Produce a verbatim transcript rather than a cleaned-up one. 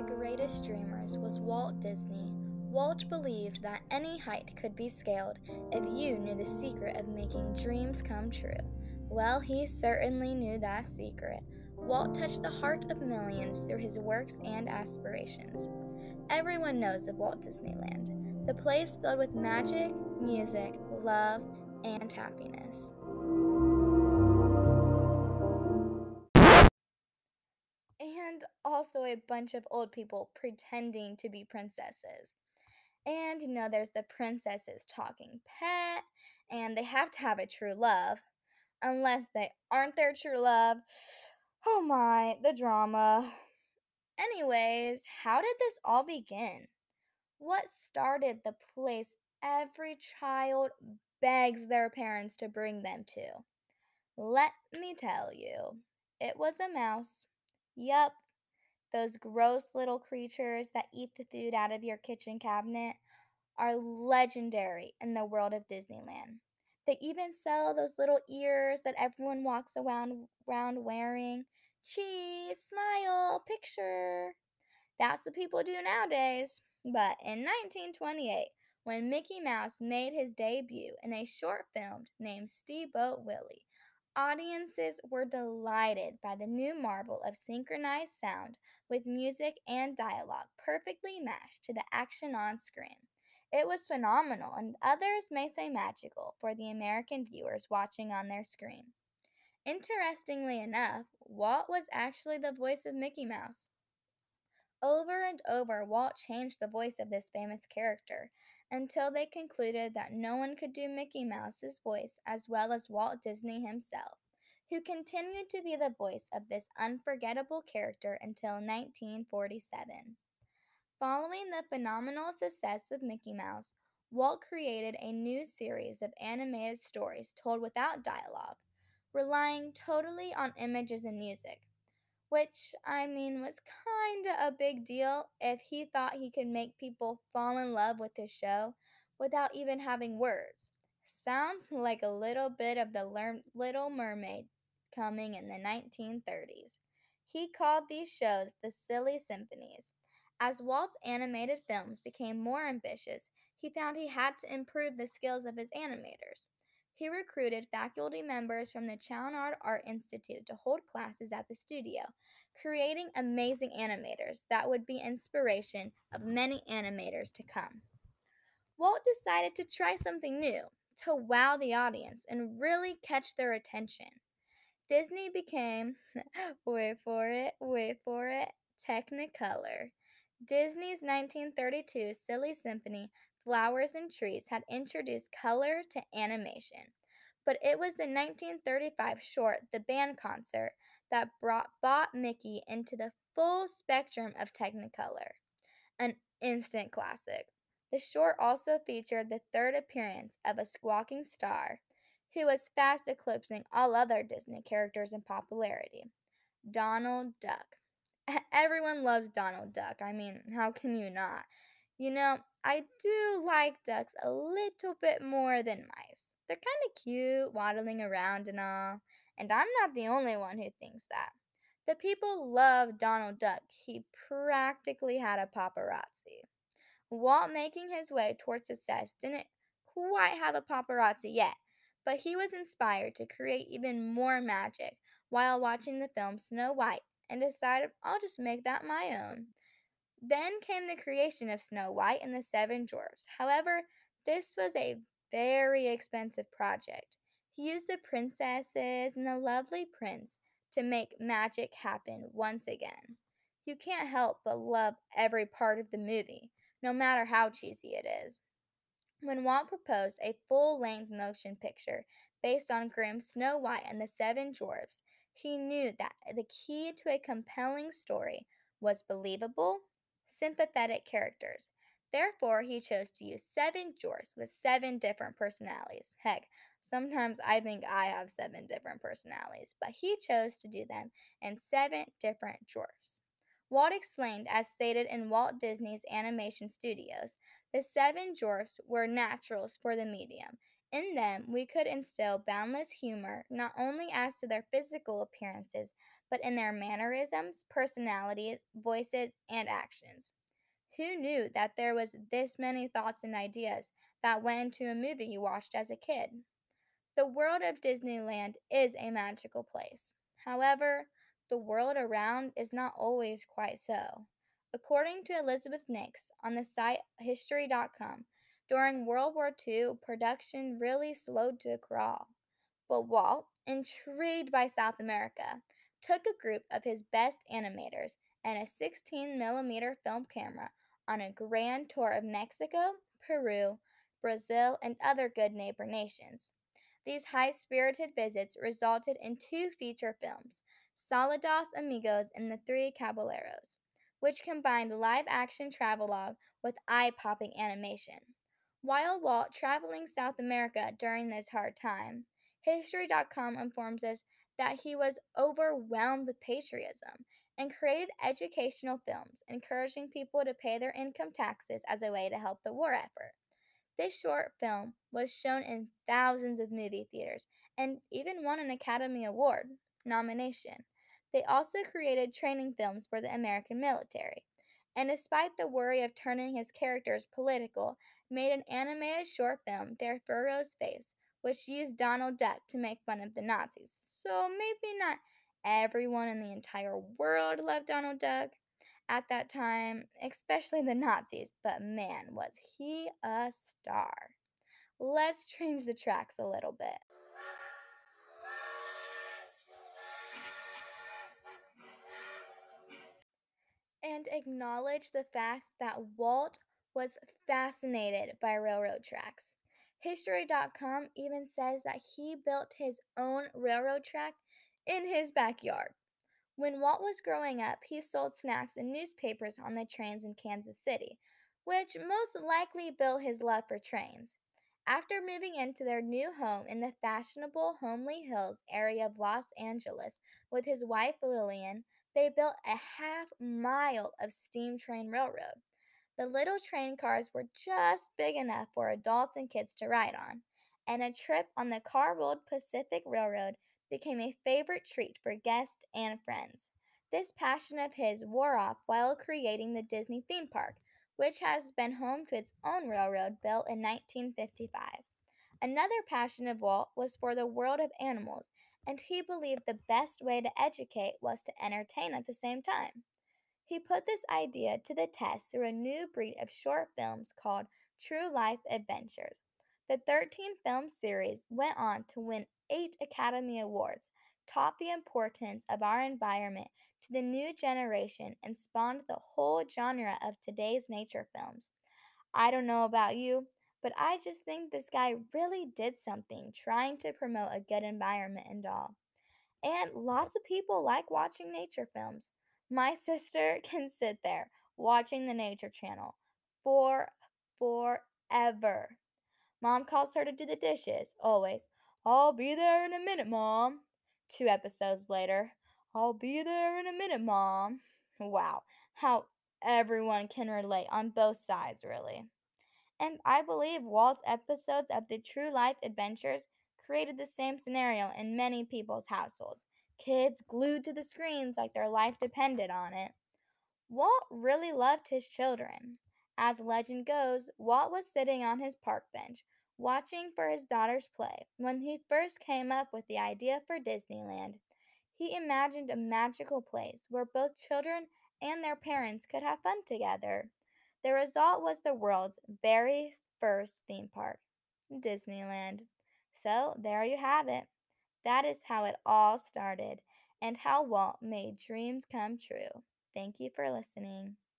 the greatest dreamers was Walt Disney. Walt believed that any height could be scaled if you knew the secret of making dreams come true. Well, he certainly knew that secret. Walt touched the heart of millions through his works and aspirations. Everyone knows of Walt Disneyland, the place filled with magic, music, love, and happiness. And also a bunch of old people pretending to be princesses. And, you know, there's the princesses talking pet, and they have to have a true love. Unless they aren't their true love. Oh my, the drama. Anyways, how did this all begin? What started the place every child begs their parents to bring them to? Let me tell you, it was a mouse. Yup, those gross little creatures that eat the food out of your kitchen cabinet are legendary in the world of Disneyland. They even sell those little ears that everyone walks around, around wearing. Cheese, smile, picture. That's what people do nowadays. But in nineteen twenty-eight, when Mickey Mouse made his debut in a short film named Steamboat Willie, audiences were delighted by the new marvel of synchronized sound with music and dialogue perfectly matched to the action on screen. It was phenomenal, and others may say magical, for the American viewers watching on their screen. Interestingly enough, Walt was actually the voice of Mickey Mouse. Over and over, Walt changed the voice of this famous character, until they concluded that no one could do Mickey Mouse's voice as well as Walt Disney himself, who continued to be the voice of this unforgettable character until nineteen forty-seven. Following the phenomenal success of Mickey Mouse, Walt created a new series of animated stories told without dialogue, relying totally on images and music, which, I mean, was kinda a big deal if he thought he could make people fall in love with his show without even having words. Sounds like a little bit of the Little Mermaid coming in the nineteen thirties. He called these shows the Silly Symphonies. As Walt's animated films became more ambitious, he found he had to improve the skills of his animators. He recruited faculty members from the Chouinard Art Institute to hold classes at the studio, creating amazing animators that would be inspiration of many animators to come. Walt decided to try something new, to wow the audience and really catch their attention. Disney became, wait for it, wait for it, Technicolor. Disney's nineteen thirty-two Silly Symphony, Flowers and Trees, had introduced color to animation, but it was the nineteen thirty-five short, The Band Concert, that brought bought Mickey into the full spectrum of Technicolor, an instant classic. The short also featured the third appearance of a squawking star, who was fast eclipsing all other Disney characters in popularity, Donald Duck. Everyone loves Donald Duck. I mean, how can you not? You know, I do like ducks a little bit more than mice. They're kind of cute, waddling around and all. And I'm not the only one who thinks that. The people love Donald Duck. He practically had a paparazzi. Walt, making his way towards success, didn't quite have a paparazzi yet, but he was inspired to create even more magic while watching the film Snow White, and decided, I'll just make that my own. Then came the creation of Snow White and the Seven Dwarfs. However, this was a very expensive project. He used the princesses and the lovely prince to make magic happen once again. You can't help but love every part of the movie, no matter how cheesy it is. When Walt proposed a full-length motion picture based on Grimm's Snow White and the Seven Dwarfs, he knew that the key to a compelling story was believable, sympathetic characters. Therefore, he chose to use seven dwarfs with seven different personalities. Heck, sometimes I think I have seven different personalities, but he chose to do them in seven different dwarfs. Walt explained, as stated in Walt Disney's Animation Studios, the seven dwarfs were naturals for the medium In them, we could instill boundless humor, not only as to their physical appearances, but in their mannerisms, personalities, voices, and actions. Who knew that there was this many thoughts and ideas that went into a movie you watched as a kid? The world of Disneyland is a magical place. However, the world around is not always quite so. According to Elizabeth Nix on the site history dot com, during World War Two, production really slowed to a crawl. But Walt, intrigued by South America, took a group of his best animators and a sixteen millimeter film camera on a grand tour of Mexico, Peru, Brazil, and other good neighbor nations. These high-spirited visits resulted in two feature films, Saludos Amigos and The Three Caballeros, which combined live-action travelogue with eye-popping animation. While Walt traveling South America during this hard time, History dot com informs us that he was overwhelmed with patriotism and created educational films encouraging people to pay their income taxes as a way to help the war effort. This short film was shown in thousands of movie theaters and even won an Academy Award nomination. They also created training films for the American military, and despite the worry of turning his characters political, made an animated short film, Der Fuehrer's Face, which used Donald Duck to make fun of the Nazis. So maybe not everyone in the entire world loved Donald Duck at that time, especially the Nazis, but man, was he a star. Let's change the tracks a little bit. And acknowledge the fact that Walt was fascinated by railroad tracks. History dot com even says that he built his own railroad track in his backyard. When Walt was growing up, he sold snacks and newspapers on the trains in Kansas City, which most likely built his love for trains. After moving into their new home in the fashionable Homely Hills area of Los Angeles with his wife Lillian, they built a half mile of steam train railroad. The little train cars were just big enough for adults and kids to ride on, and a trip on the Carolwood Pacific Railroad became a favorite treat for guests and friends. This passion of his wore off while creating the Disney theme park, which has been home to its own railroad built in nineteen fifty-five. Another passion of Walt was for the world of animals, and he believed the best way to educate was to entertain at the same time. He put this idea to the test through a new breed of short films called True Life Adventures. The thirteen-film series went on to win eight Academy Awards, taught the importance of our environment to the new generation, and spawned the whole genre of today's nature films. I don't know about you, but I just think this guy really did something trying to promote a good environment and all. And lots of people like watching nature films. My sister can sit there watching the Nature Channel for forever. Mom calls her to do the dishes, always. I'll be there in a minute, Mom. Two episodes later, I'll be there in a minute, Mom. Wow, how everyone can relate on both sides, really. And I believe Walt's episodes of the True Life Adventures created the same scenario in many people's households. Kids glued to the screens like their life depended on it. Walt really loved his children. As legend goes, Walt was sitting on his park bench, watching for his daughter's play, when he first came up with the idea for Disneyland. He imagined a magical place where both children and their parents could have fun together. The result was the world's very first theme park, Disneyland. So there you have it. That is how it all started, and how Walt made dreams come true. Thank you for listening.